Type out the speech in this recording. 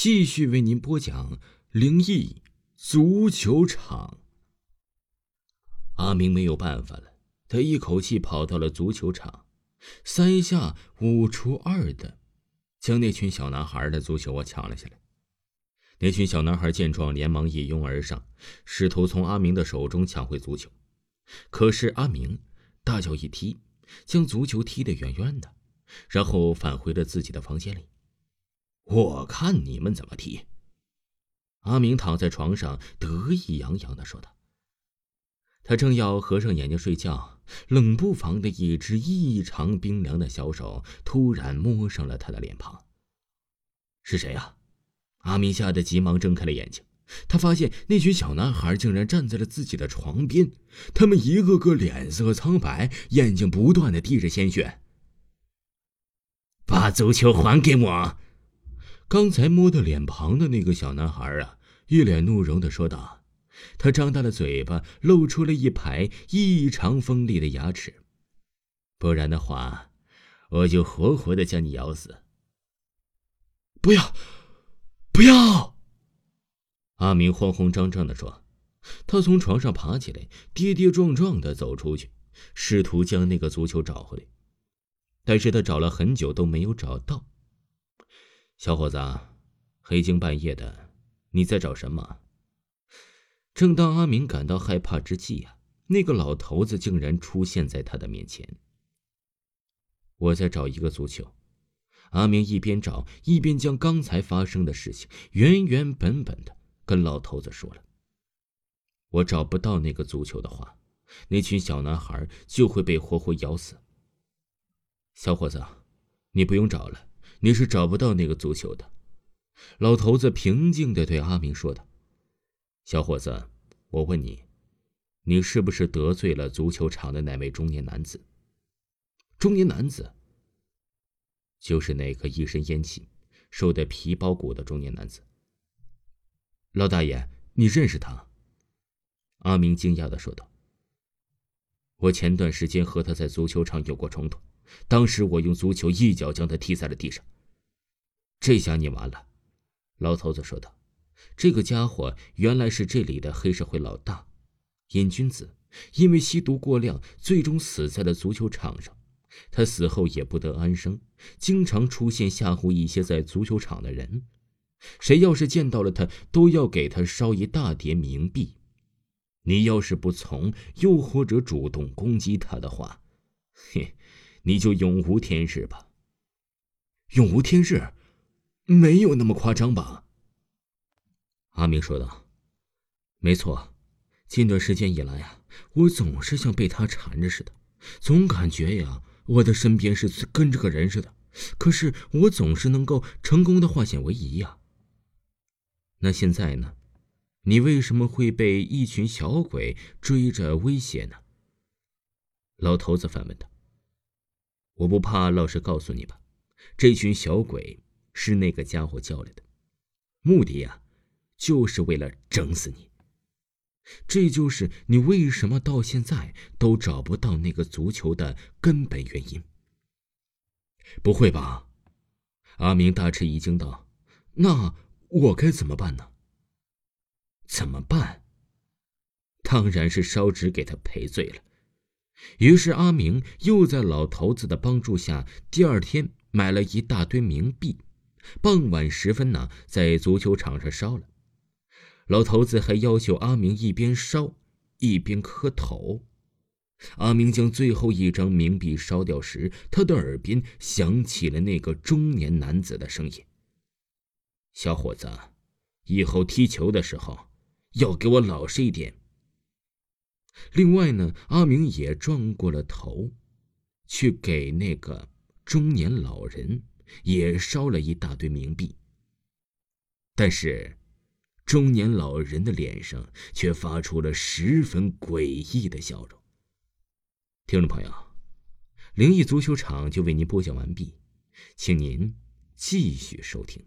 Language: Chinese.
继续为您播讲灵异足球场。阿明没有办法了，他一口气跑到了足球场，三下五除二的将那群小男孩的足球抢了下来。那群小男孩见状连忙一拥而上，试图从阿明的手中抢回足球，可是阿明大脚一踢，将足球踢得远远的，然后返回了自己的房间里。我看你们怎么踢！阿明躺在床上得意洋洋地说道。他正要合上眼睛睡觉，冷不防的一只异常冰凉的小手突然摸上了他的脸庞。是谁啊？阿明吓得急忙睁开了眼睛，他发现那群小男孩竟然站在了自己的床边，他们一个个脸色苍白，眼睛不断地滴着鲜血。把足球还给我！刚才摸到脸庞的那个小男孩一脸怒容地说道。他张大了嘴巴，露出了一排异常锋利的牙齿，不然的话，我就活活地将你咬死！不要，不要！阿明慌慌张张地说。他从床上爬起来，跌跌撞撞地走出去，试图将那个足球找回来，但是他找了很久都没有找到。小伙子，黑更半夜的，你在找什么？正当阿明感到害怕之际那个老头子竟然出现在他的面前。我在找一个足球。阿明一边找一边将刚才发生的事情原原本本的跟老头子说了。我找不到那个足球的话，那群小男孩就会被活活咬死。小伙子，你不用找了，你是找不到那个足球的。老头子平静地对阿明说道。小伙子，我问你，你是不是得罪了足球场的那位中年男子？中年男子就是那个一身烟气瘦得皮包骨的中年男子。老大爷，你认识他？阿明惊讶地说道。我前段时间和他在足球场有过冲突，当时我用足球一脚将他踢在了地上。这下你完了，老头子说道。这个家伙原来是这里的黑社会老大瘾君子，因为吸毒过量最终死在了足球场上。他死后也不得安生，经常出现吓唬一些在足球场的人，谁要是见到了他都要给他烧一大叠冥币，你要是不从又或者主动攻击他的话，你就永无天日吧。永无天日？没有那么夸张吧？阿明说道。没错，近段时间以来我总是像被他缠着似的，总感觉我的身边是跟着个人似的，可是我总是能够成功的化险为夷那现在呢？你为什么会被一群小鬼追着威胁呢？老头子反问他。我不怕，老实告诉你吧，这群小鬼是那个家伙叫来的，目的就是为了整死你。这就是你为什么到现在都找不到那个足球的根本原因。不会吧？阿明大吃一惊道。那我该怎么办呢？怎么办？当然是烧纸给他赔罪了。于是阿明又在老头子的帮助下，第二天买了一大堆冥币，傍晚时分在足球场上烧了。老头子还要求阿明一边烧一边磕头。阿明将最后一张冥币烧掉时，他的耳边响起了那个中年男子的声音。小伙子，以后踢球的时候要给我老实一点。另外呢，阿明也转过了头去给那个中年老人也烧了一大堆冥币，但是中年老人的脸上却发出了十分诡异的笑容。听众朋友，灵异足球场就为您播讲完毕，请您继续收听。